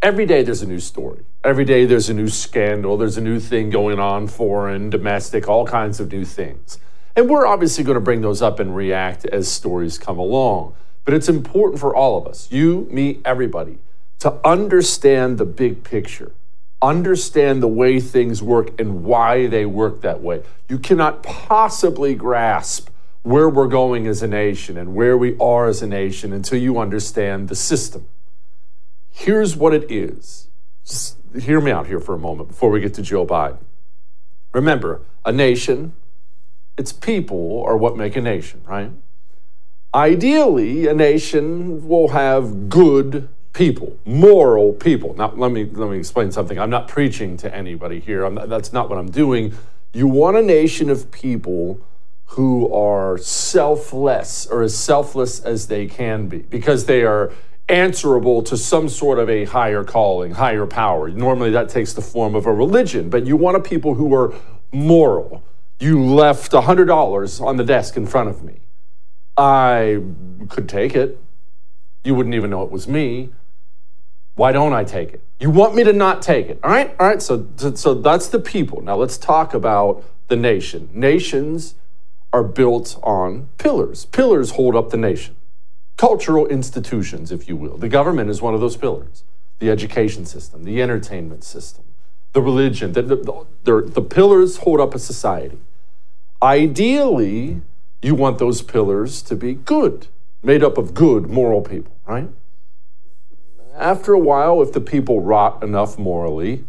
every day there's a new story. Every day there's a new scandal. There's a new thing going on, foreign, domestic, all kinds of new things. And we're obviously going to bring those up and react as stories come along. But it's important for all of us, you, me, everybody, to understand the big picture, understand the way things work and why they work that way. You cannot possibly grasp where we're going as a nation and where we are as a nation until you understand the system. Here's what it is. Just hear me out here for a moment before we get to Joe Biden. Remember, a nation, its people are what make a nation, right? Ideally, a nation will have good people, moral people. Now, let me explain something. I'm not preaching to anybody here. That's not what I'm doing. You want a nation of people who are selfless, or as selfless as they can be, because they are answerable to some sort of a higher calling, higher power. Normally that takes the form of a religion, but you want a people who are moral. You left $100 on the desk in front of me. I could take it. You wouldn't even know it was me. Why don't I take it? You want me to not take it. All right, so that's the people. Now let's talk about the nation. Nations are built on pillars. Pillars hold up the nation. Cultural institutions, if you will. The government is one of those pillars. The education system, the entertainment system, the religion. The pillars hold up a society. Ideally, you want those pillars to be good, made up of good, moral people, right? After a while, if the people rot enough morally,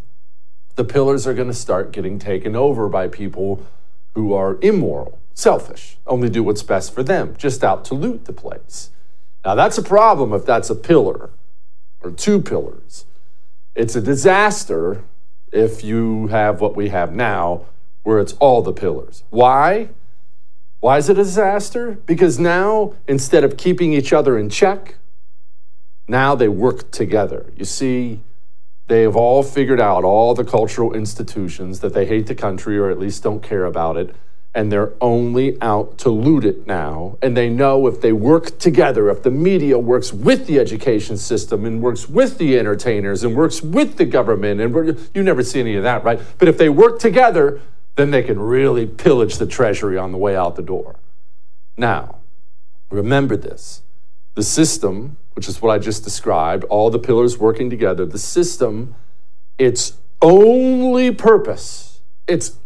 the pillars are going to start getting taken over by people who are immoral, selfish, only do what's best for them, just out to loot the place. Now, that's a problem if that's a pillar or two pillars. It's a disaster if you have what we have now, where it's all the pillars. Why? Why is it a disaster? Because now, instead of keeping each other in check, now they work together. You see, they have all figured out all the cultural institutions that they hate the country or at least don't care about it, and they're only out to loot it now. And they know if they work together, if the media works with the education system and works with the entertainers and works with the government, and you never see any of that, right? But if they work together, then they can really pillage the treasury on the way out the door. Now, remember this. The system, which is what I just described, all the pillars working together, the system, its only purpose is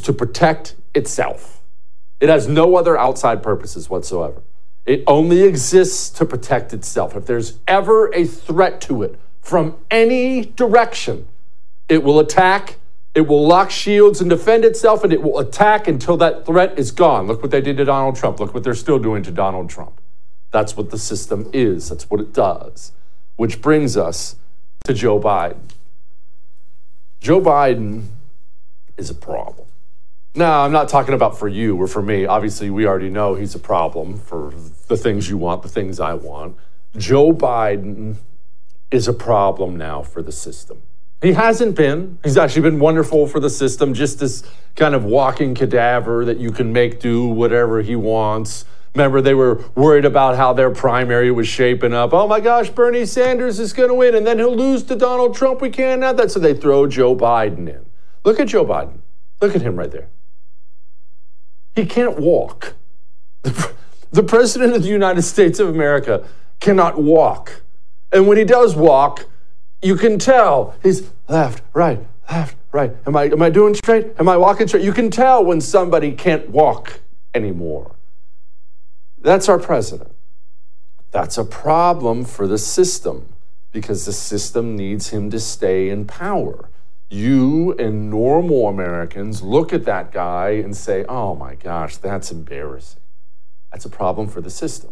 to protect itself. It has no other outside purposes whatsoever. It only exists to protect itself. If there's ever a threat to it from any direction, it will attack, it will lock shields and defend itself, and it will attack until that threat is gone. Look what they did to Donald Trump. Look what they're still doing to Donald Trump. That's what the system is. That's what it does. Which brings us to Joe Biden. Joe Biden is a problem. Now, I'm not talking about for you or for me. Obviously, we already know he's a problem for the things you want, the things I want. Joe Biden is a problem now for the system. He hasn't been. He's actually been wonderful for the system, just this kind of walking cadaver that you can make do whatever he wants. Remember, they were worried about how their primary was shaping up. Oh my gosh, Bernie Sanders is going to win, and then he'll lose to Donald Trump. We can't have that. So they throw Joe Biden in. Look at Joe Biden. Look at him right there. He can't walk. The president of the United States of America cannot walk. And when he does walk, you can tell he's left, right. Am I doing straight? Am I walking straight? You can tell when somebody can't walk anymore. That's our president. That's a problem for the system because the system needs him to stay in power. You and normal Americans look at that guy and say, oh my gosh, that's embarrassing. That's a problem for the system.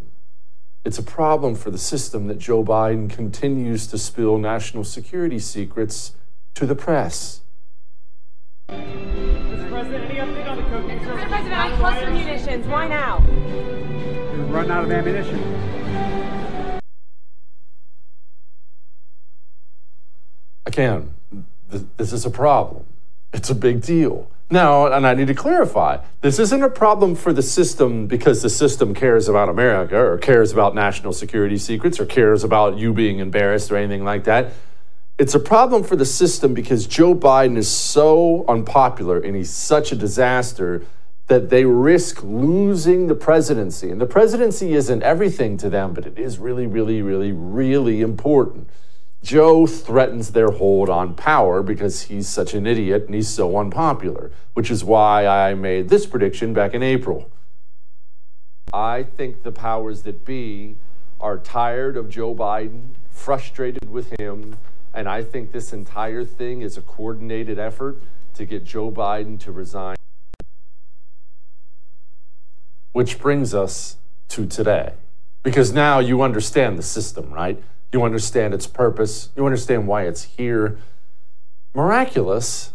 It's a problem for the system that Joe Biden continues to spill national security secrets to the press. Mr. President, any update on the CHOQ case? Mr. President, I cluster munitions. Why now? We're running out of ammunition. Again, this is a problem. It's a big deal. Now, and I need to clarify, this isn't a problem for the system because the system cares about America or cares about national security secrets or cares about you being embarrassed or anything like that. It's a problem for the system because Joe Biden is so unpopular and he's such a disaster that they risk losing the presidency. And the presidency isn't everything to them, but it is really, really, really, really important. Joe threatens their hold on power because he's such an idiot and he's so unpopular, which is why I made this prediction back in April. I think the powers that be are tired of Joe Biden, frustrated with him, and I think this entire thing is a coordinated effort to get Joe Biden to resign. Which brings us to today, because now you understand the system, right? You understand its purpose. You understand why it's here. Miraculous,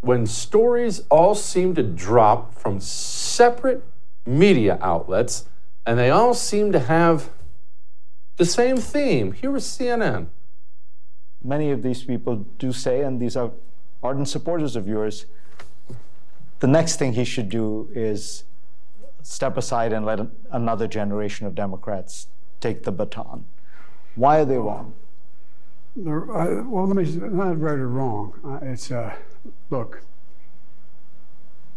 when stories all seem to drop from separate media outlets, and they all seem to have the same theme. Here is CNN. Many of these people do say, and these are ardent supporters of yours, the next thing he should do is step aside and let another generation of Democrats take the baton. Why are they wrong? Well, let me say, not right or wrong. Look,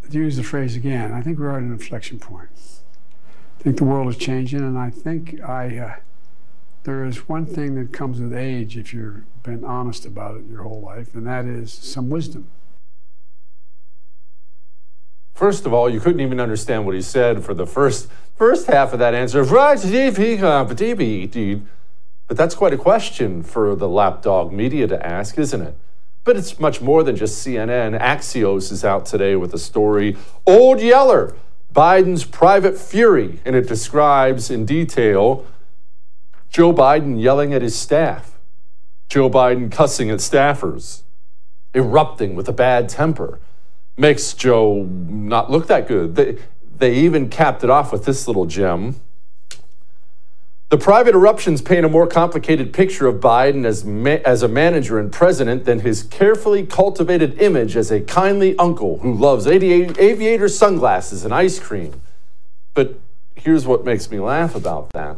to use the phrase again, I think we're at an inflection point. I think the world is changing, and I think there is one thing that comes with age if you've been honest about it your whole life, and that is some wisdom. First of all, you couldn't even understand what he said for the first half of that answer. But that's quite a question for the lapdog media to ask, isn't it? But it's much more than just CNN. Axios is out today with a story, Old Yeller, Biden's private fury, and it describes in detail Joe Biden yelling at his staff, Joe Biden cussing at staffers, erupting with a bad temper. Makes Joe not look that good. They even capped it off with this little gem. The private eruptions paint a more complicated picture of Biden as a manager and president than his carefully cultivated image as a kindly uncle who loves aviator sunglasses and ice cream. But here's what makes me laugh about that.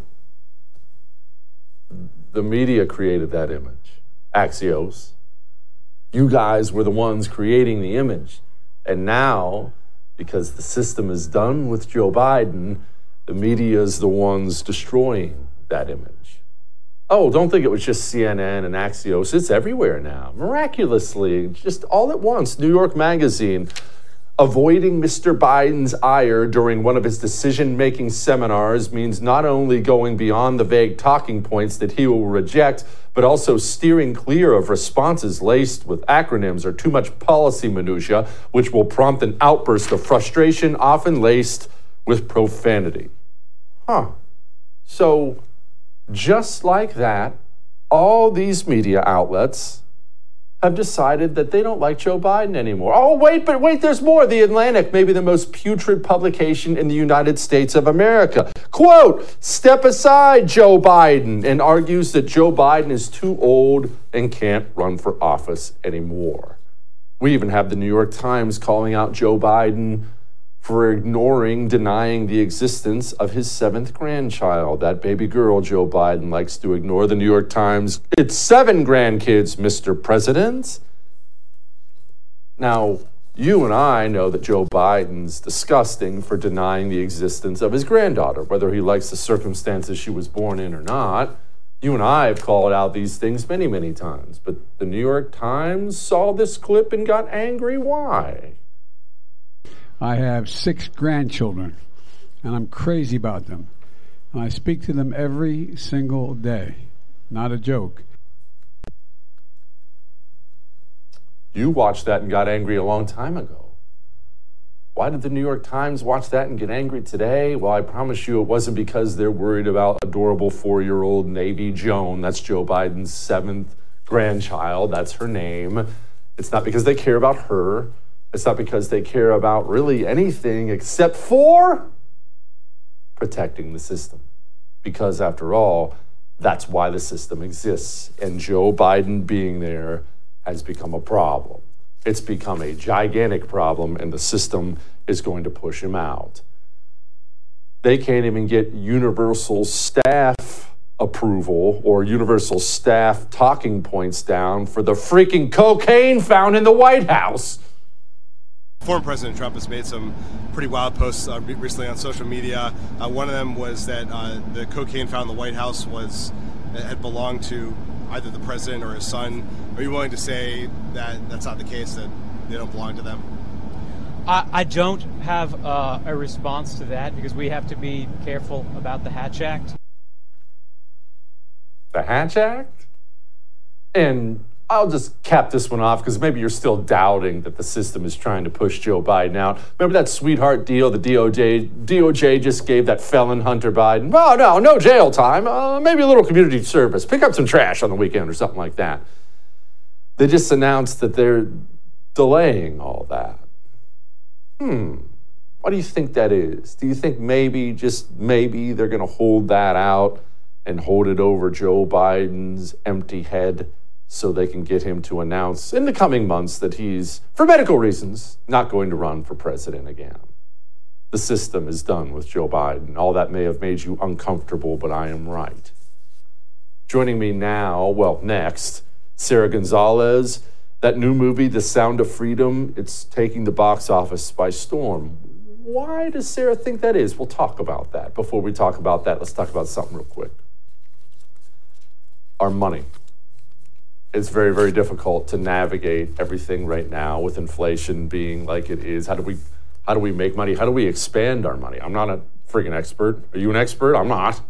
The media created that image. Axios. You guys were the ones creating the image. And now, because the system is done with Joe Biden, the media is the ones destroying that image. Oh, don't think it was just CNN and Axios. It's everywhere now. Miraculously, just all at once. New York Magazine, avoiding Mr. Biden's ire during one of his decision-making seminars means not only going beyond the vague talking points that he will reject, but also steering clear of responses laced with acronyms or too much policy minutia, which will prompt an outburst of frustration, often laced with profanity. So, just like that, all these media outlets have decided that they don't like Joe Biden anymore. Oh, wait, there's more. The Atlantic, maybe the most putrid publication in the United States of America. Quote, step aside, Joe Biden, and argues that Joe Biden is too old and can't run for office anymore. We even have the New York Times calling out Joe Biden for denying the existence of his 7th grandchild. That baby girl Joe Biden likes to ignore. The New York Times, it's 7 grandkids, Mr. President. Now, you and I know that Joe Biden's disgusting for denying the existence of his granddaughter, whether he likes the circumstances she was born in or not. You and I have called out these things many, many times, but the New York Times saw this clip and got angry. Why? I have 6 grandchildren, and I'm crazy about them. And I speak to them every single day. Not a joke. You watched that and got angry a long time ago. Why did the New York Times watch that and get angry today? Well, I promise you it wasn't because they're worried about adorable 4-year-old Navy Joan. That's Joe Biden's 7th grandchild. That's her name. It's not because they care about her. It's not because they care about really anything except for protecting the system. Because after all, that's why the system exists. And Joe Biden being there has become a problem. It's become a gigantic problem, and the system is going to push him out. They can't even get universal staff approval or universal staff talking points down for the freaking cocaine found in the White House. Former President Trump has made some pretty wild posts recently on social media. One of them was that the cocaine found in the White House had belonged to either the president or his son. Are you willing to say that that's not the case, that they don't belong to them? I don't have a response to that because we have to be careful about the Hatch Act. The Hatch Act? And I'll just cap this one off because maybe you're still doubting that the system is trying to push Joe Biden out. Remember that sweetheart deal the DOJ just gave that felon Hunter Biden? Oh, no jail time. Maybe a little community service. Pick up some trash on the weekend or something like that. They just announced that they're delaying all that. What do you think that is? Do you think maybe, just maybe, they're going to hold that out and hold it over Joe Biden's empty head? So they can get him to announce in the coming months that he's, for medical reasons, not going to run for president again. The system is done with Joe Biden. All that may have made you uncomfortable, but I am right. Joining me now, next, Sara Gonzales. That new movie, The Sound of Freedom, it's taking the box office by storm. Why does Sara think that is? We'll talk about that. Before we talk about that, let's talk about something real quick. Our money. It's very, very difficult to navigate everything right now with inflation being like it is. How do we How do we make money? How do we expand our money? I'm not a freaking expert. Are you an expert? I'm not.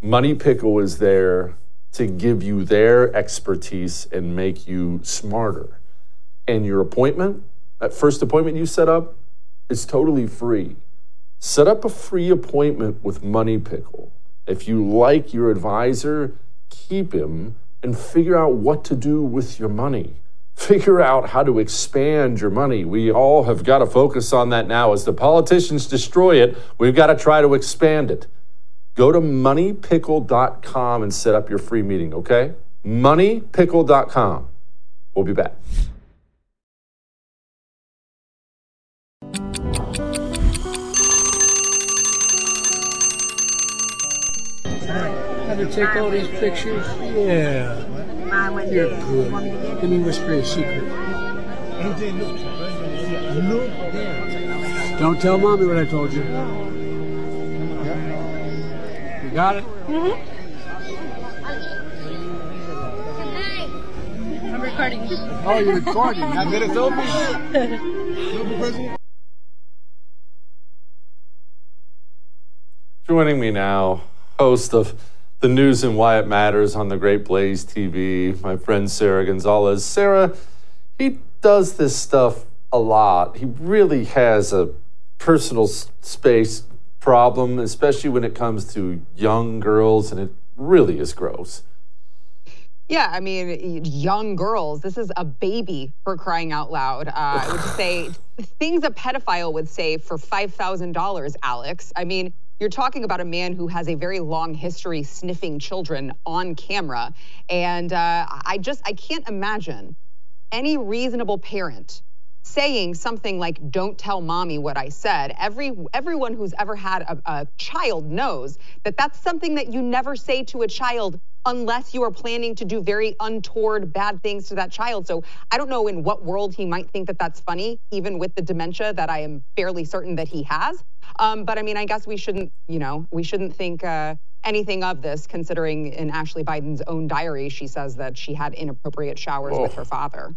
Money Pickle is there to give you their expertise and make you smarter. And your appointment, that first appointment you set up, is totally free. Set up a free appointment with Money Pickle. If you like your advisor, keep him and figure out what to do with your money. Figure out how to expand your money. We all have got to focus on that now. As the politicians destroy it, we've got to try to expand it. Go to moneypickle.com and set up your free meeting, okay? Moneypickle.com. We'll be back. To take all these pictures? Yeah. You're good. Let me whisper a secret. Don't tell mommy what I told you. You got it? Mm-hmm. I'm recording. Oh, you're recording. I bet it's open. Joining me now, host of The News and Why It Matters on the Great Blaze TV, my friend Sara Gonzales. Sara, he does this stuff a lot. He really has a personal space problem, especially when it comes to young girls, and it really is gross. Yeah, I mean, young girls. This is a baby, for crying out loud. I would say things a pedophile would say for $5,000, Alex. I mean, you're talking about a man who has a very long history sniffing children on camera. And I can't imagine any reasonable parent saying something like, don't tell mommy what I said. Everyone who's ever had a child knows that that's something that you never say to a child unless you are planning to do very untoward bad things to that child. So I don't know in what world he might think that that's funny, even with the dementia that I am fairly certain that he has. But I mean, I guess we shouldn't, we shouldn't think anything of this, considering in Ashley Biden's own diary, she says that she had inappropriate showers with her father.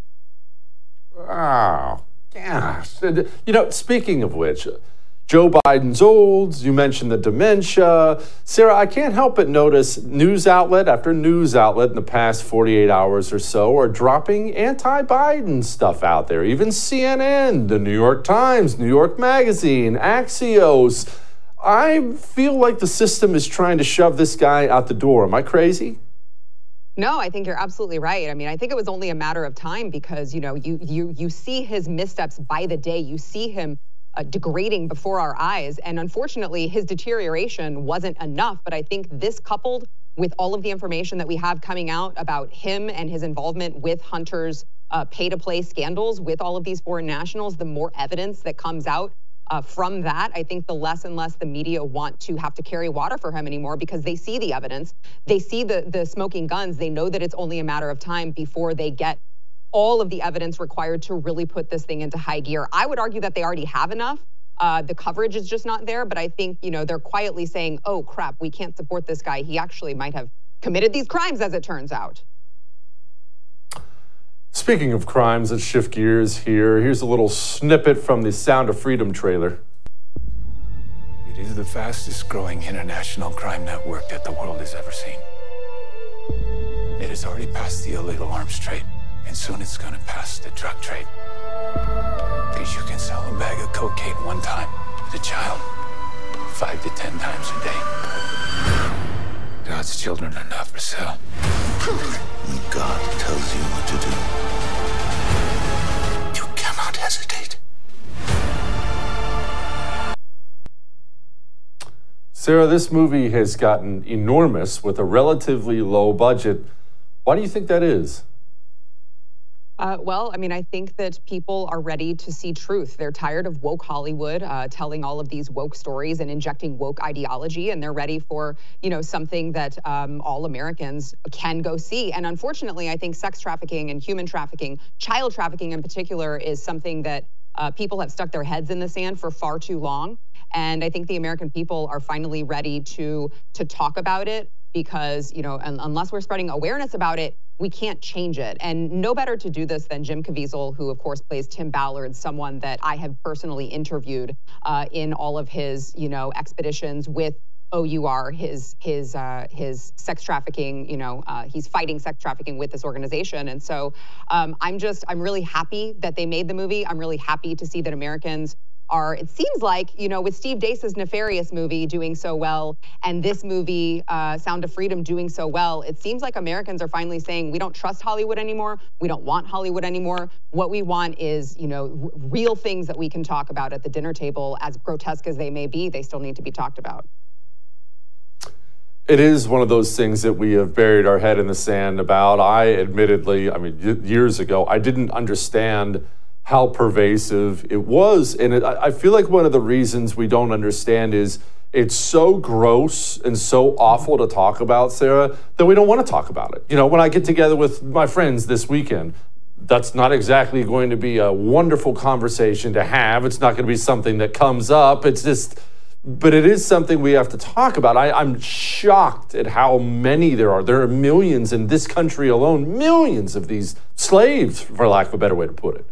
Oh, gosh. Speaking of which, Joe Biden's old, you mentioned the dementia. Sara, I can't help but notice news outlet after news outlet in the past 48 hours or so are dropping anti-Biden stuff out there. Even CNN, the New York Times, New York Magazine, Axios. I feel like the system is trying to shove this guy out the door. Am I crazy? No, I think you're absolutely right. I mean, I think it was only a matter of time because, you see his missteps by the day. You see him degrading before our eyes. And unfortunately, his deterioration wasn't enough. But I think this, coupled with all of the information that we have coming out about him and his involvement with Hunter's pay-to-play scandals with all of these foreign nationals, the more evidence that comes out from that, I think the less and less the media want to have to carry water for him anymore because they see the evidence. They see the smoking guns. They know that it's only a matter of time before they get all of the evidence required to really put this thing into high gear. I would argue that they already have enough. The coverage is just not there, but I think, they're quietly saying, oh, crap, we can't support this guy. He actually might have committed these crimes, as it turns out. Speaking of crimes, let's shift gears here. Here's a little snippet from the Sound of Freedom trailer. It is the fastest growing international crime network that the world has ever seen. It has already passed the illegal arms trade, and soon it's going to pass the drug trade. Because you can sell a bag of cocaine one time to a child 5 to 10 times a day. God's children are not for sale. When God tells you what to do, you cannot hesitate. Sara, this movie has gotten enormous with a relatively low budget. Why do you think that is? Well, I mean, I think that people are ready to see truth. They're tired of woke Hollywood telling all of these woke stories and injecting woke ideology, and they're ready for, something that all Americans can go see. And unfortunately, I think sex trafficking and human trafficking, child trafficking in particular, is something that people have stuck their heads in the sand for far too long. And I think the American people are finally ready to talk about it because, unless we're spreading awareness about it, We can't change it. And no better to do this than Jim Caviezel, who, of course, plays Tim Ballard, someone that I have personally interviewed in all of his, expeditions with O.U.R., his sex trafficking, he's fighting sex trafficking with this organization. And so I'm really happy that they made the movie. I'm really happy to see that Americans are, it seems like, with Steve Dace's Nefarious movie doing so well and this movie, Sound of Freedom, doing so well, it seems like Americans are finally saying, we don't trust Hollywood anymore. We don't want Hollywood anymore. What we want is, real things that we can talk about at the dinner table. As grotesque as they may be, they still need to be talked about. It is one of those things that we have buried our head in the sand about. I admittedly, years ago, I didn't understand how pervasive it was. And I feel like one of the reasons we don't understand is it's so gross and so awful to talk about, Sarah, that we don't want to talk about it. When I get together with my friends this weekend, that's not exactly going to be a wonderful conversation to have. It's not going to be something that comes up. It's just... But it is something we have to talk about. I'm shocked at how many there are. There are millions in this country alone, millions of these slaves, for lack of a better way to put it.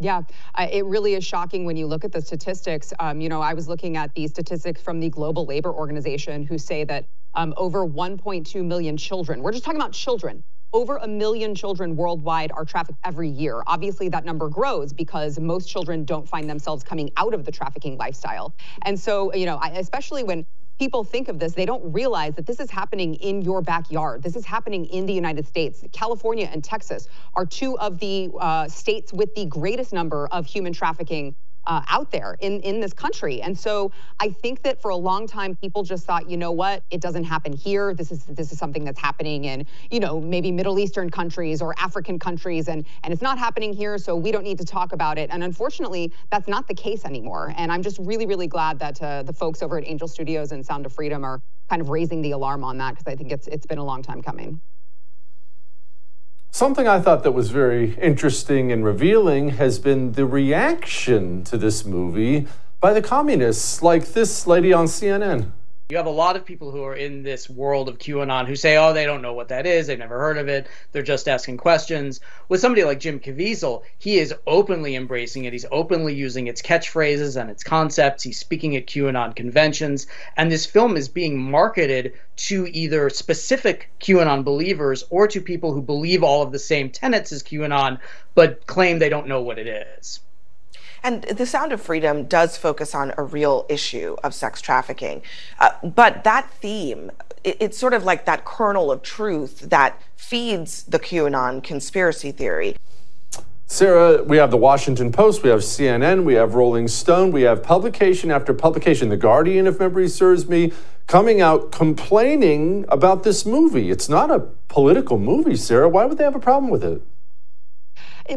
Yeah, it really is shocking when you look at the statistics. I was looking at the statistics from the Global Labor Organization who say that over 1.2 million children, we're just talking about children, over 1 million children worldwide are trafficked every year. Obviously, that number grows because most children don't find themselves coming out of the trafficking lifestyle. And so, especially when people think of this, they don't realize that this is happening in your backyard. This is happening in the United States. California and Texas are two of the states with the greatest number of human trafficking out there in this country. And so I think that for a long time, people just thought, it doesn't happen here. This is something that's happening in, maybe Middle Eastern countries or African countries, and it's not happening here, so we don't need to talk about it. And unfortunately, that's not the case anymore. And I'm just really, really glad that the folks over at Angel Studios and Sound of Freedom are kind of raising the alarm on that, because I think it's been a long time coming. Something I thought that was very interesting and revealing has been the reaction to this movie by the communists, like this lady on CNN. You have a lot of people who are in this world of QAnon who say, oh, they don't know what that is. They've never heard of it. They're just asking questions. With somebody like Jim Caviezel, he is openly embracing it. He's openly using its catchphrases and its concepts. He's speaking at QAnon conventions. And this film is being marketed to either specific QAnon believers or to people who believe all of the same tenets as QAnon, but claim they don't know what it is. And The Sound of Freedom does focus on a real issue of sex trafficking. But that theme, it's sort of like that kernel of truth that feeds the QAnon conspiracy theory. Sarah, we have The Washington Post, we have CNN, we have Rolling Stone, we have publication after publication, The Guardian, if memory serves me, coming out complaining about this movie. It's not a political movie, Sarah. Why would they have a problem with it?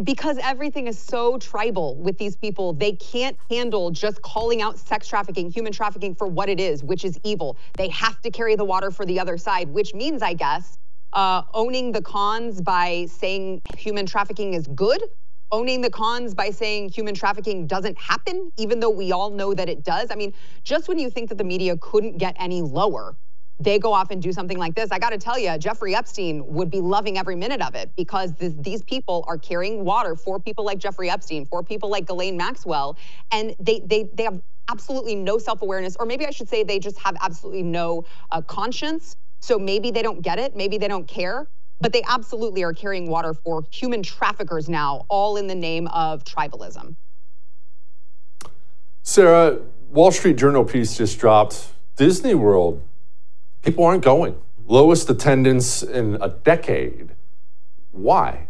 Because everything is so tribal with these people. They can't handle just calling out sex trafficking, human trafficking for what it is, which is evil. They have to carry the water for the other side, which means, I guess, owning the cons by saying human trafficking is good, owning the cons by saying human trafficking doesn't happen, even though we all know that it does. I mean, just when you think that the media couldn't get any lower, they go off and do something like this. I got to tell you, Jeffrey Epstein would be loving every minute of it, because these people are carrying water for people like Jeffrey Epstein, for people like Ghislaine Maxwell, and they have absolutely no self-awareness, or maybe I should say they just have absolutely no conscience. So maybe they don't get it, maybe they don't care, but they absolutely are carrying water for human traffickers now, all in the name of tribalism. Sarah, Wall Street Journal piece just dropped. Disney World, people aren't going. Lowest attendance in a decade. Why?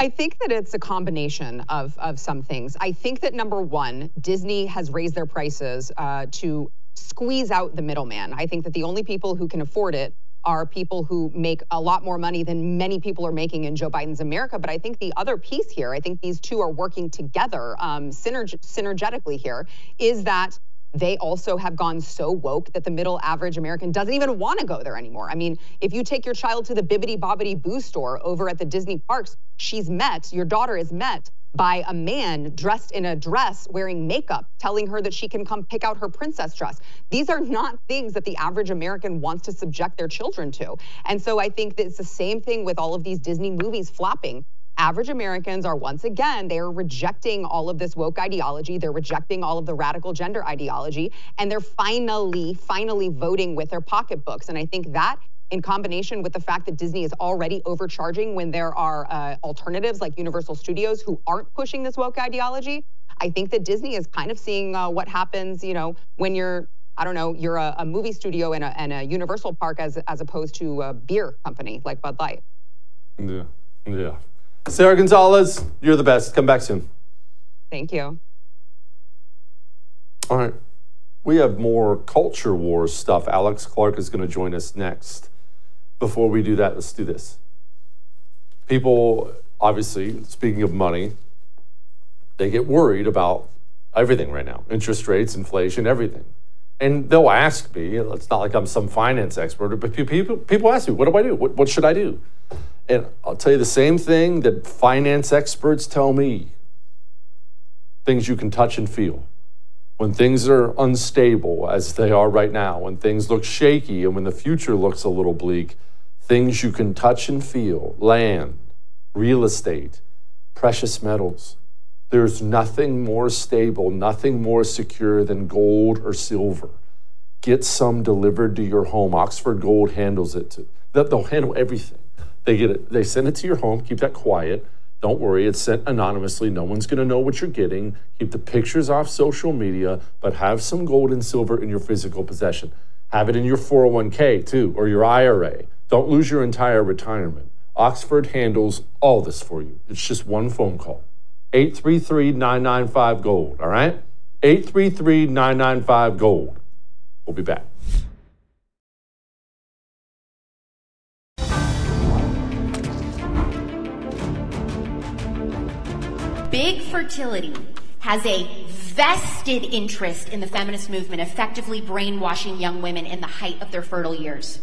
I think that it's a combination of some things. I think that, number one, Disney has raised their prices to squeeze out the middleman. I think that the only people who can afford it are people who make a lot more money than many people are making in Joe Biden's America. But I think the other piece here, I think these two are working together synergetically here, is that they also have gone so woke that the middle average American doesn't even want to go there anymore. I mean, if you take your child to the Bibbidi Bobbidi Boo store over at the Disney parks, your daughter is met by a man dressed in a dress wearing makeup, telling her that she can come pick out her princess dress. These are not things that the average American wants to subject their children to. And so I think that it's the same thing with all of these Disney movies flopping. Average Americans are, once again, they are rejecting all of this woke ideology. They're rejecting all of the radical gender ideology, and they're finally voting with their pocketbooks. And I think that, in combination with the fact that Disney is already overcharging when there are alternatives like Universal Studios who aren't pushing this woke ideology, I think that Disney is kind of seeing what happens, you know, when you're, I don't know, you're a movie studio and a Universal park as opposed to a beer company like Bud Light. Yeah, yeah. Sara Gonzales, you're the best. Come back soon. Thank you. All right. We have more culture war stuff. Alex Clark is going to join us next. Before we do that, let's do this. People, obviously, speaking of money, they get worried about everything right now. Interest rates, inflation, everything. And they'll ask me, it's not like I'm some finance expert, but people ask me, what do I do? What should I do? And I'll tell you the same thing that finance experts tell me. Things you can touch and feel. When things are unstable, as they are right now, when things look shaky and when the future looks a little bleak, things you can touch and feel, land, real estate, precious metals. There's nothing more stable, nothing more secure than gold or silver. Get some delivered to your home. Oxford Gold handles it. They'll handle everything. They get it. They send it to your home. Keep that quiet. Don't worry, it's sent anonymously. No one's going to know what you're getting. Keep the pictures off social media, but have some gold and silver in your physical possession. Have it in your 401k, too, or your IRA. Don't lose your entire retirement. Oxford handles all this for you. It's just one phone call. 833-995-GOLD, all right? 833-995-GOLD. We'll be back. Big Fertility has a vested interest in the feminist movement, effectively brainwashing young women in the height of their fertile years.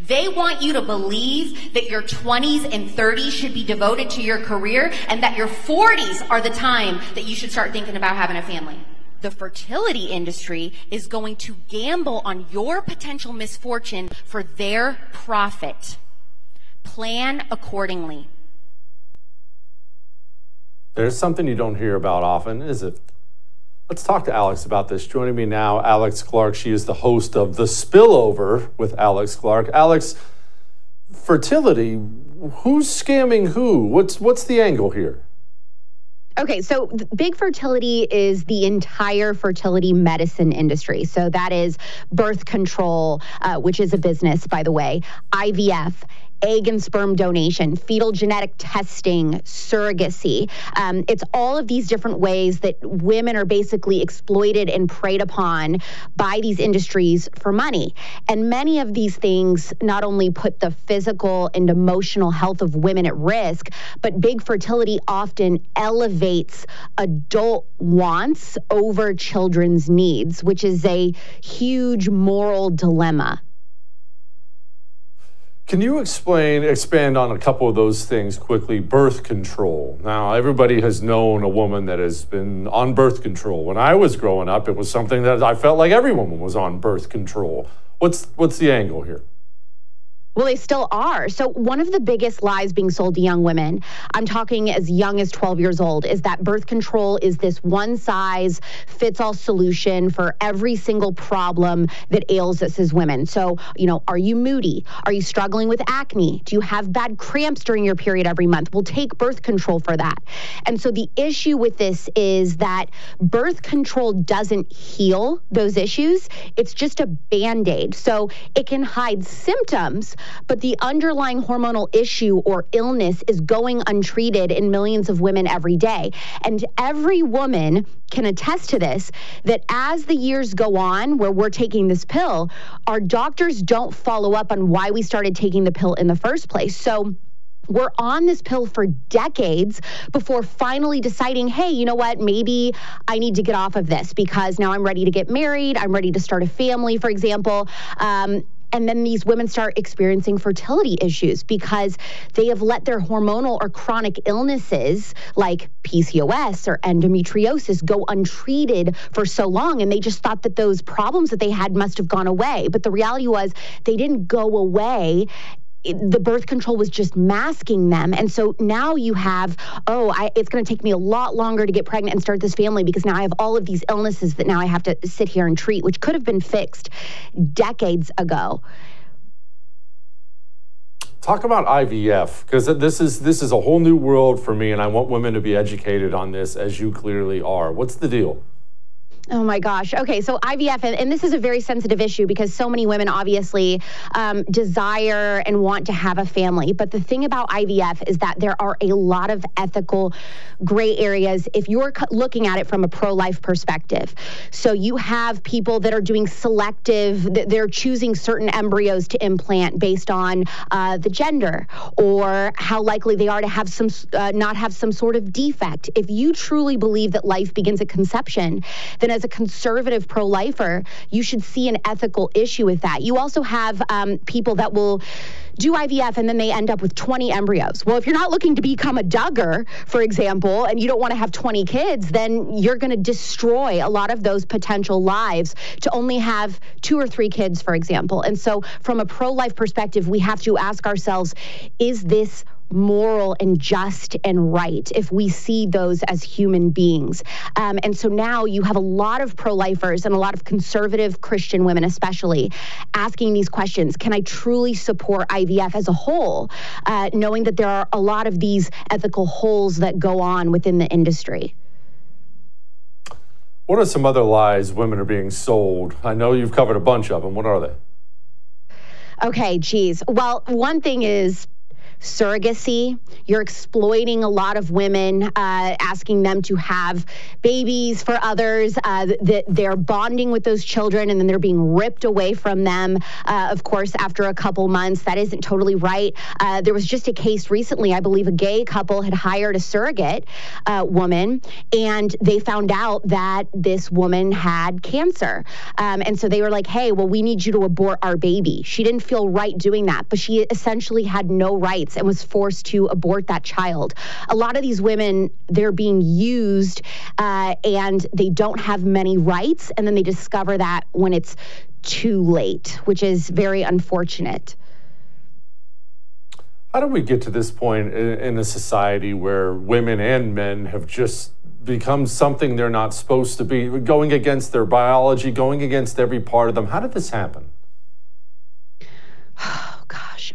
They want you to believe that your 20s and 30s should be devoted to your career and that your 40s are the time that you should start thinking about having a family. The fertility industry is going to gamble on your potential misfortune for their profit. Plan accordingly. There's something you don't hear about often, is it? Let's talk to Alex about this. Joining me now, Alex Clark. She is the host of The Spillover with Alex Clark. Alex, fertility, who's scamming who? What's the angle here? Okay, so Big Fertility is the entire fertility medicine industry. So that is birth control, which is a business, by the way, IVF, egg and sperm donation, fetal genetic testing, surrogacy. It's all of these different ways that women are basically exploited and preyed upon by these industries for money. And many of these things not only put the physical and emotional health of women at risk, but Big Fertility often elevates adult wants over children's needs, which is a huge moral dilemma. Can you expand on a couple of those things quickly? Birth control. Now, everybody has known a woman that has been on birth control. When I was growing up, it was something that I felt like every woman was on birth control. What's the angle here? Well, they still are. So one of the biggest lies being sold to young women, I'm talking as young as 12 years old, is that birth control is this one-size-fits-all solution for every single problem that ails us as women. So, you know, are you moody? Are you struggling with acne? Do you have bad cramps during your period every month? We'll take birth control for that. And so the issue with this is that birth control doesn't heal those issues. It's just a Band-Aid. So it can hide symptoms, but the underlying hormonal issue or illness is going untreated in millions of women every day. And every woman can attest to this, that as the years go on where we're taking this pill, our doctors don't follow up on why we started taking the pill in the first place. So we're on this pill for decades before finally deciding, hey, you know what, maybe I need to get off of this because now I'm ready to get married. I'm ready to start a family, for example. And then these women start experiencing fertility issues because they have let their hormonal or chronic illnesses like PCOS or endometriosis go untreated for so long. And they just thought that those problems that they had must have gone away. But the reality was they didn't go away. The birth control was just masking them. And so now you have, it's going to take me a lot longer to get pregnant and start this family because now I have all of these illnesses that now I have to sit here and treat, which could have been fixed decades ago. Talk about IVF, because this is a whole new world for me, and I want women to be educated on this, as you clearly are. What's the deal? Oh my gosh. Okay, so IVF, and this is a very sensitive issue because so many women obviously desire and want to have a family. But the thing about IVF is that there are a lot of ethical gray areas if you're looking at it from a pro-life perspective. So you have people that are doing selective, they're choosing certain embryos to implant based on the gender or how likely they are to have some, not have some sort of defect. If you truly believe that life begins at conception, then as a conservative pro-lifer, you should see an ethical issue with that. You also have people that will do IVF and then they end up with 20 embryos. Well, if you're not looking to become a Duggar, for example, and you don't want to have 20 kids, then you're going to destroy a lot of those potential lives to only have 2 or 3 kids, for example. And so from a pro-life perspective, we have to ask ourselves, is this moral and just and right if we see those as human beings? And so now you have a lot of pro-lifers and a lot of conservative Christian women especially asking these questions. Can I truly support IVF as a whole, knowing that there are a lot of these ethical holes that go on within the industry? What are some other lies women are being sold? I know you've covered a bunch of them. What are they? Okay, geez. Well, one thing is surrogacy. You're exploiting a lot of women, asking them to have babies for others, that they're bonding with those children and then they're being ripped away from them, of course, after a couple months. That isn't totally right. There was just a case recently, I believe a gay couple had hired a surrogate woman and they found out that this woman had cancer. And so they were like, hey, well, we need you to abort our baby. She didn't feel right doing that, but she essentially had no rights and was forced to abort that child. A lot of these women, they're being used and they don't have many rights, and then they discover that when it's too late, which is very unfortunate. How do we get to this point in a society where women and men have just become something they're not supposed to be, going against their biology, going against every part of them? How did this happen?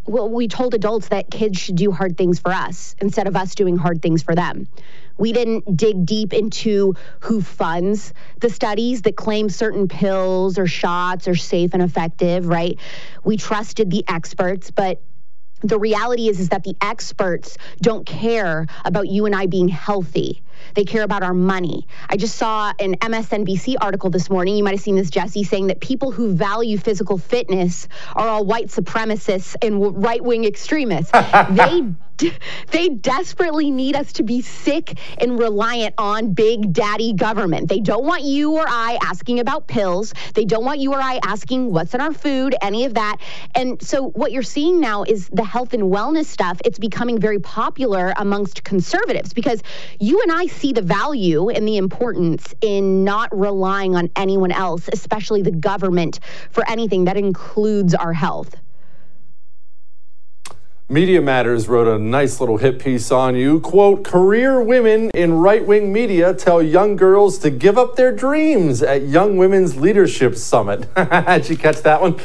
Well, we told adults that kids should do hard things for us instead of us doing hard things for them. We didn't dig deep into who funds the studies that claim certain pills or shots are safe and effective, right? We trusted the experts, but the reality is that the experts don't care about you and I being healthy. They care about our money. I just saw an MSNBC article this morning, you might have seen this, Jesse, saying that people who value physical fitness are all white supremacists and right-wing extremists. They desperately need us to be sick and reliant on big daddy government. They don't want you or I asking about pills. They don't want you or I asking what's in our food, any of that. And so what you're seeing now is the health and wellness stuff. It's becoming very popular amongst conservatives because you and I see the value and the importance in not relying on anyone else, especially the government, for anything that includes our health. Media Matters wrote a nice little hit piece on you. Quote, career women in right-wing media tell young girls to give up their dreams at Young Women's Leadership Summit. Did you catch that one?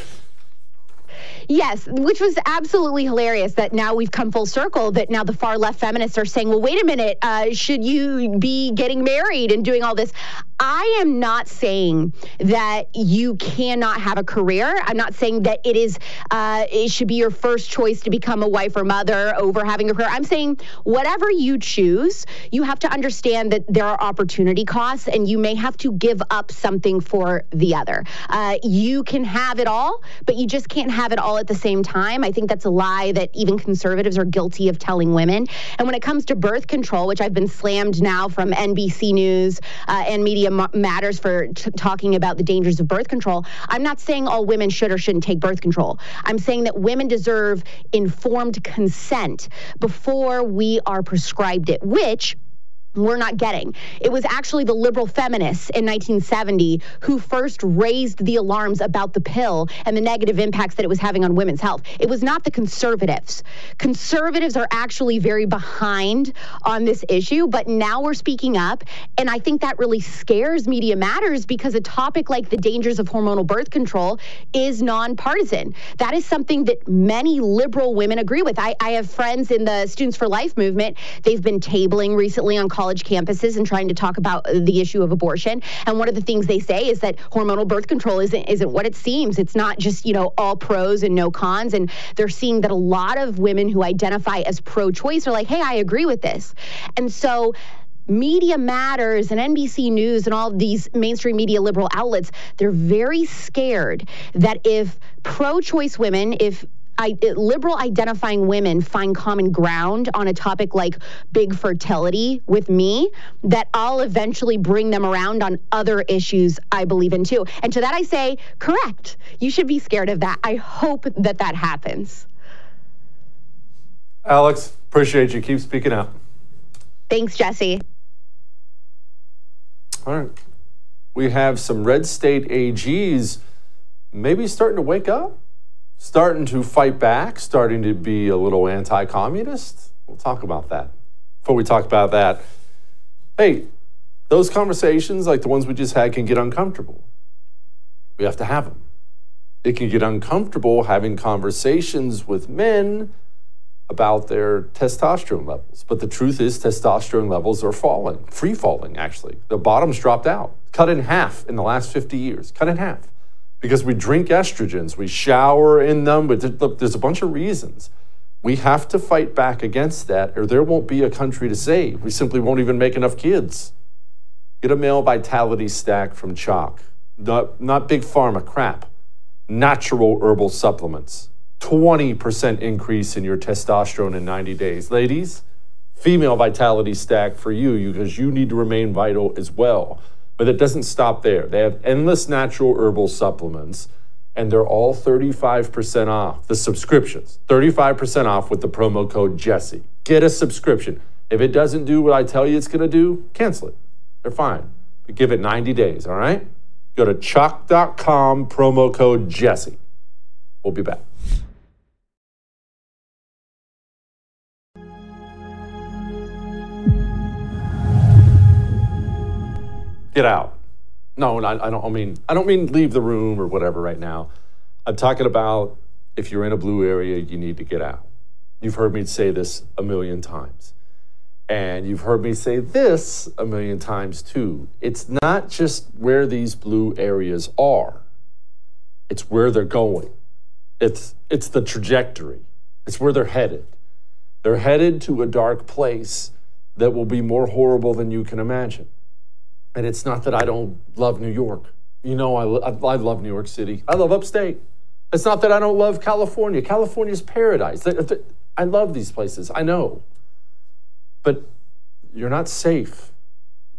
Yes, which was absolutely hilarious that now we've come full circle, that now the far left feminists are saying, well, wait a minute, should you be getting married and doing all this? I am not saying that you cannot have a career. I'm not saying that it should be your first choice to become a wife or mother over having a career. I'm saying whatever you choose, you have to understand that there are opportunity costs and you may have to give up something for the other. You can have it all, but you just can't have it all at the same time. I think that's a lie that even conservatives are guilty of telling women. And when it comes to birth control, which I've been slammed now from NBC News and Media Matters for talking about the dangers of birth control, I'm not saying all women should or shouldn't take birth control. I'm saying that women deserve informed consent before we are prescribed it, which we're not getting. It was actually the liberal feminists in 1970 who first raised the alarms about the pill and the negative impacts that it was having on women's health. It was not the conservatives. Conservatives are actually very behind on this issue, but now we're speaking up, and I think that really scares Media Matters because a topic like the dangers of hormonal birth control is nonpartisan. That is something that many liberal women agree with. I have friends in the Students for Life movement. They've been tabling recently on college campuses and trying to talk about the issue of abortion. And one of the things they say is that hormonal birth control isn't what it seems. It's not just, you know, all pros and no cons. And they're seeing that a lot of women who identify as pro-choice are like, hey, I agree with this. And so Media Matters and NBC News and all these mainstream media liberal outlets, they're very scared that if pro-choice women, if liberal identifying women find common ground on a topic like big fertility with me, that I'll eventually bring them around on other issues I believe in too. And to that I say, correct. You should be scared of that. I hope that that happens. Alex, appreciate you. Keep speaking up. Thanks, Jesse. All right. We have some red state AGs maybe starting to wake up, starting to fight back, starting to be a little anti-communist. We'll talk about that. Before we talk about that, hey, those conversations like the ones we just had can get uncomfortable. We have to have them. It can get uncomfortable having conversations with men about their testosterone levels. But the truth is testosterone levels are falling, free-falling, actually. The bottom's dropped out, cut in half in the last 50 years, cut in half. Because we drink estrogens, we shower in them, but look, there's a bunch of reasons. We have to fight back against that or there won't be a country to save. We simply won't even make enough kids. Get a male vitality stack from CHOQ. Not big pharma crap. Natural herbal supplements. 20% increase in your testosterone in 90 days. Ladies, female vitality stack for you because you need to remain vital as well. But it doesn't stop there. They have endless natural herbal supplements, and they're all 35% off. The subscriptions, 35% off with the promo code Jesse. Get a subscription. If it doesn't do what I tell you it's going to do, cancel it. They're fine. But give it 90 days, all right? Go to CHOQ.com, promo code Jesse. We'll be back. Get out. No, I don't mean leave the room or whatever right now. I'm talking about if you're in a blue area, you need to get out. You've heard me say this a million times. And you've heard me say this a million times too. It's not just where these blue areas are. It's where they're going. It's the trajectory. It's where they're headed. They're headed to a dark place that will be more horrible than you can imagine. And it's not that I don't love New York. You know, I love New York City. I love upstate. It's not that I don't love California. California's paradise. I love these places, I know. But you're not safe.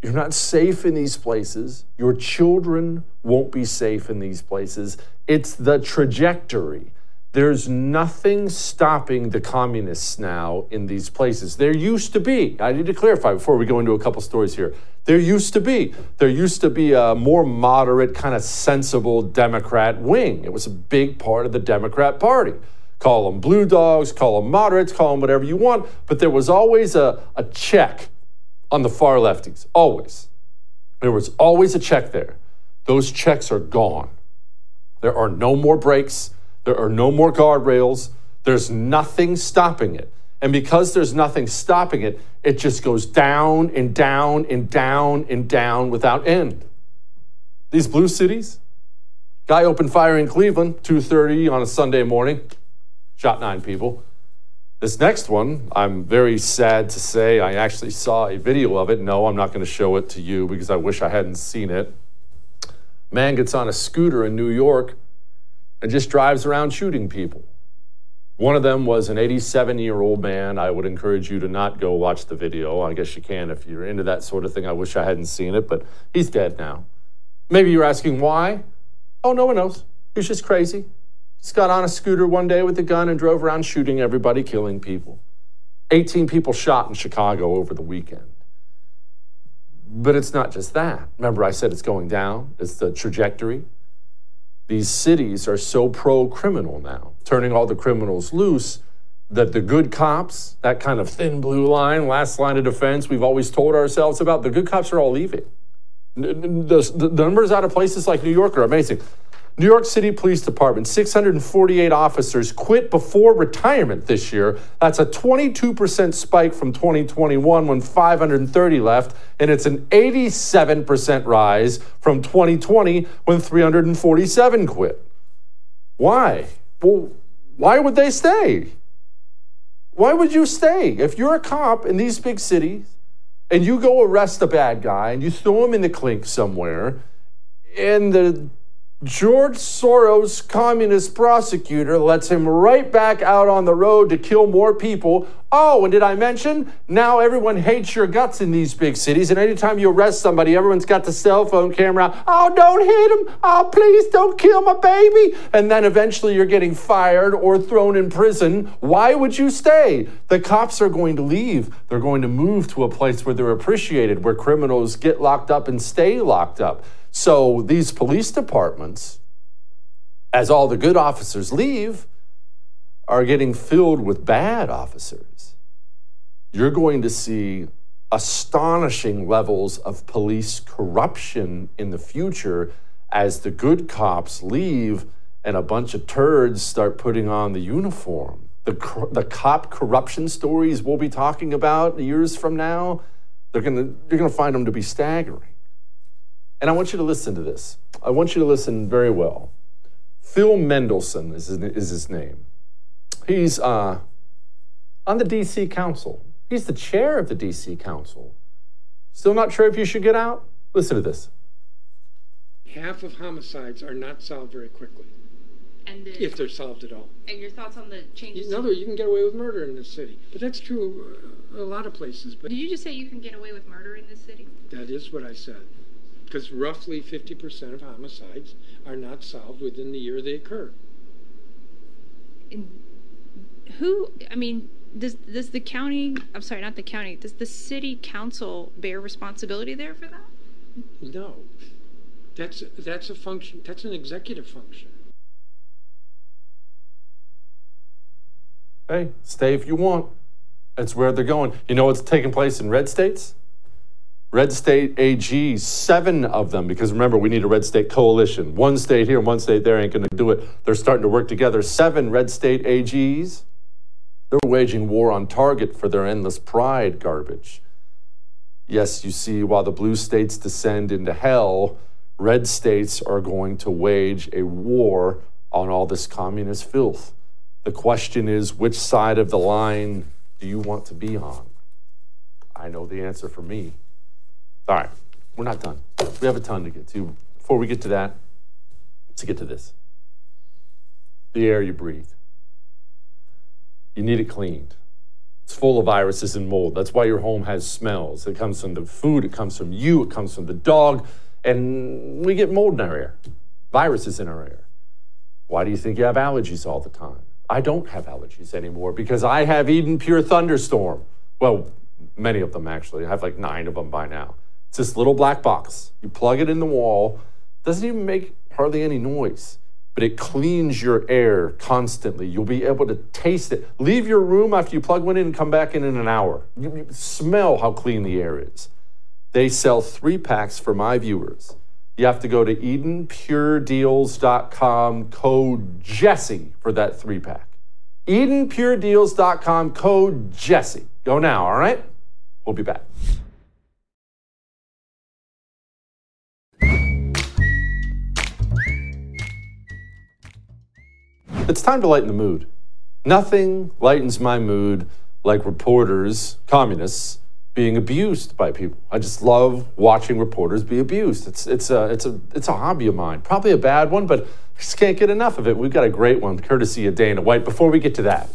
You're not safe in these places. Your children won't be safe in these places. It's the trajectory. There's nothing stopping the communists now in these places. There used to be, I need to clarify before we go into a couple stories here, there used to be a more moderate, kind of sensible Democrat wing. It was a big part of the Democrat Party. Call them blue dogs, call them moderates, call them whatever you want, but there was always a check on the far lefties, always. There was always a check there. Those checks are gone. There are no more breaks. There are no more guardrails. There's nothing stopping it. And because there's nothing stopping it, it just goes down and down and down and down without end. These blue cities, guy opened fire in Cleveland, 2:30 on a Sunday morning, shot 9 people. This next one, I'm very sad to say, I actually saw a video of it. No, I'm not going to show it to you because I wish I hadn't seen it. Man gets on a scooter in New York and just drives around shooting people. One of them was an 87-year-old man. I would encourage you to not go watch the video. I guess you can if you're into that sort of thing. I wish I hadn't seen it, but he's dead now. Maybe you're asking why? Oh, no one knows. He was just crazy. Just got on a scooter one day with a gun and drove around shooting everybody, killing people. 18 people shot in Chicago over the weekend. But it's not just that. Remember, I said it's going down. It's the trajectory. These cities are so pro-criminal now, turning all the criminals loose, that the good cops, that kind of thin blue line, last line of defense we've always told ourselves about, the good cops are all leaving. The numbers out of places like New York are amazing. New York City Police Department, 648 officers quit before retirement this year. That's a 22% spike from 2021 when 530 left, and it's an 87% rise from 2020 when 347 quit. Why? Well, why would they stay? Why would you stay? If you're a cop in these big cities and you go arrest a bad guy and you throw him in the clink somewhere, and the George Soros communist prosecutor lets him right back out on the road to kill more people. Oh, and did I mention? Now everyone hates your guts in these big cities, and anytime you arrest somebody, everyone's got the cell phone camera. Oh, don't hit him. Oh, please don't kill my baby. And then eventually you're getting fired or thrown in prison. Why would you stay? The cops are going to leave. They're going to move to a place where they're appreciated, where criminals get locked up and stay locked up. So these police departments, as all the good officers leave, are getting filled with bad officers. You're going to see astonishing levels of police corruption in the future as the good cops leave and a bunch of turds start putting on the uniform. The cop corruption stories we'll be talking about years from now, you're going to find them to be staggering. And I want you to listen to this. I want you to listen very well. Phil Mendelson is his name. He's on the D.C. Council. He's the chair of the D.C. Council. Still not sure if you should get out? Listen to this. Half of homicides are not solved very quickly, and if they're solved at all. And your thoughts on the changes? In other words, you can get away with murder in this city. But that's true a lot of places. But did you just say you can get away with murder in this city? That is what I said. Because roughly 50% of homicides are not solved within the year they occur. And who, I mean, does the county, I'm sorry, not the county, does the city council bear responsibility there for that? No. That's a function, that's an executive function. Hey, stay if you want. That's where they're going. You know what's taking place in red states? Red state AGs, 7 of them, because remember, we need a red state coalition. One state here, one state there ain't going to do it. They're starting to work together. 7 red state AGs. They're waging war on target for their endless pride garbage. Yes, you see, while the blue states descend into hell, red states are going to wage a war on all this communist filth. The question is, which side of the line do you want to be on? I know the answer for me. All right, we're not done. We have a ton to get to. Before we get to that, let's get to this. The air you breathe. You need it cleaned. It's full of viruses and mold. That's why your home has smells. It comes from the food, it comes from you, it comes from the dog, and we get mold in our air, viruses in our air. Why do you think you have allergies all the time? I don't have allergies anymore because I have Eden Pure Thunderstorm. Well, many of them actually. I have like 9 of them by now. It's this little black box. You plug it in the wall. It doesn't even make hardly any noise, but it cleans your air constantly. You'll be able to taste it. Leave your room after you plug one in and come back in an hour. You smell how clean the air is. They sell 3 packs for my viewers. You have to go to EdenPureDeals.com, code Jesse for that 3-pack. EdenPureDeals.com, code Jesse. Go now, all right? We'll be back. It's time to lighten the mood. Nothing lightens my mood like reporters, communists, being abused by people. I just love watching reporters be abused. It's a hobby of mine. Probably a bad one, but I just can't get enough of it. We've got a great one, courtesy of Dana White. Before we get to that,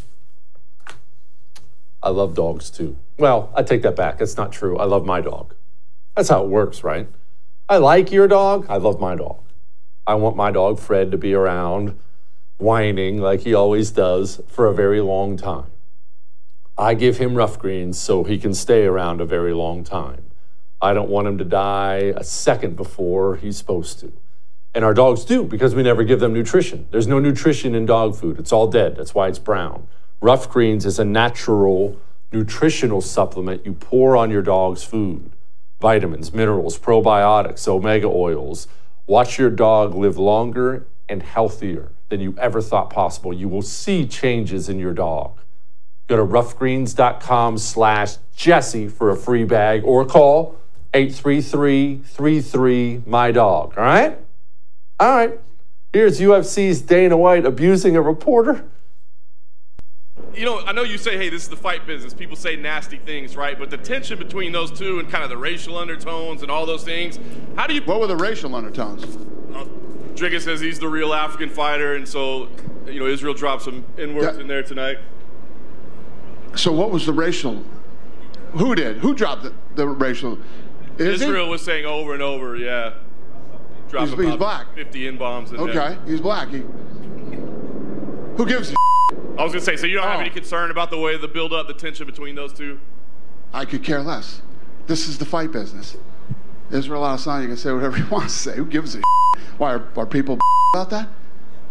I love dogs too. Well, I take that back. That's not true. I love my dog. That's how it works, right? I like your dog. I love my dog. I want my dog Fred to be around whining like he always does for a very long time. I give him Rough Greens so he can stay around a very long time. I don't want him to die a second before he's supposed to. And our dogs do, because we never give them nutrition. There's no nutrition in dog food. It's all dead. That's why it's brown. Rough Greens is a natural nutritional supplement you pour on your dog's food. Vitamins, minerals, probiotics, omega oils. Watch your dog live longer and healthier than you ever thought possible. You will see changes in your dog. Go to roughgreens.com/Jesse for a free bag, or call 833-33-MY-DOG, all right? All right, here's UFC's Dana White abusing a reporter. You know, I know you say, hey, this is the fight business. People say nasty things, right? But the tension between those two and kind of the racial undertones and all those things, how do you... What were the racial undertones? Driggett says he's the real African fighter, and so, you know, Israel dropped some N-words in there tonight. So what was the racial? Who did? Who dropped the racial? Israel was saying over and over, yeah. He's black. 50 N-bombs in there. Okay, he's black. Who gives a I was going to say, so you don't have any concern about the way the build-up, the tension between those two? I could care less. This is the fight business. Israel Adesanya can say whatever he wants to say. Who gives a Why, are people about that?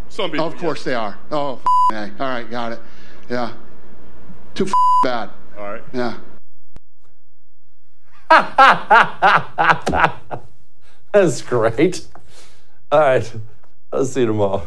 Some people, Of course they are. Oh, hey. All right, got it. Yeah. Too bad. All right. Yeah. That's great. All right. I'll see you tomorrow.